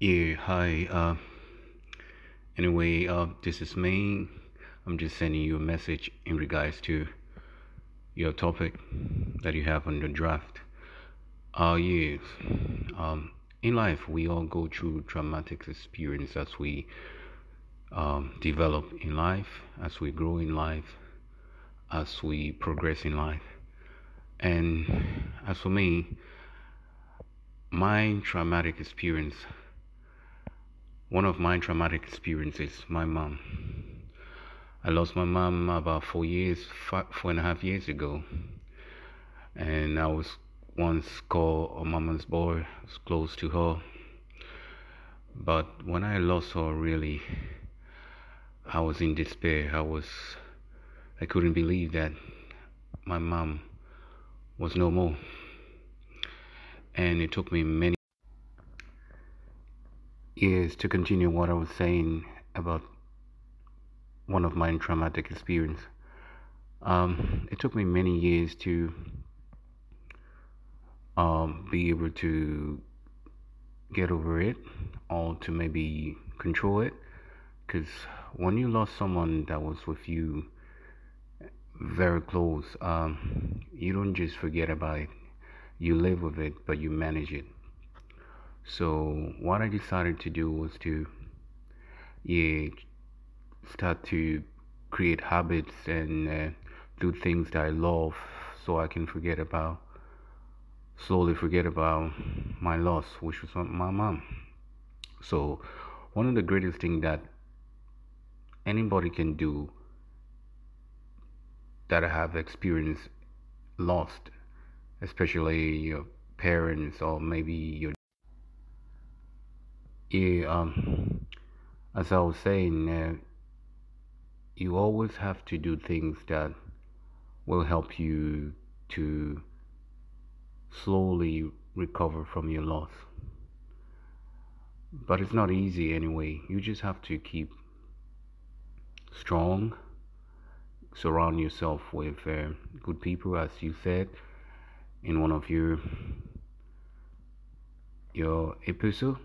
Yeah, hi. Anyway, this is me. I'm just sending you a message in regards to your topic that you have on the draft. Yes. In life, we all go through traumatic experience as we develop in life, as we grow in life, as we progress in life. And as for me, one of my traumatic experiences, my mom. I lost my mom about 4.5 years ago. And I was once called a mama's boy, I was close to her. But when I lost her, really, I was in despair. I couldn't believe that my mom was no more. And it took me many years to continue what I was saying about one of my traumatic experience. It took me many years to be able to get over it, or to maybe control it, because when you lost someone that was with you very close, you don't just forget about it. You live with it, but you manage it. So what I decided to do was to start to create habits and do things that I love, so I can slowly forget about my loss, which was my mom. So one of the greatest things that anybody can do that I have experienced lost, especially your parents or maybe your as I was saying, you always have to do things that will help you to slowly recover from your loss. But it's not easy anyway. You just have to keep strong, surround yourself with good people, as you said in one of your episode.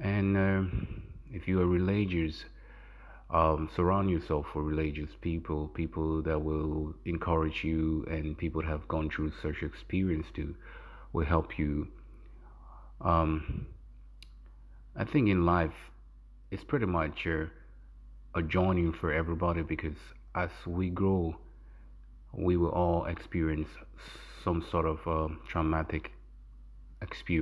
And if you are religious, surround yourself with religious people that will encourage you, and people that have gone through such experience too will help you. I think in life it's pretty much a journey for everybody, because as we grow, we will all experience some sort of traumatic experience.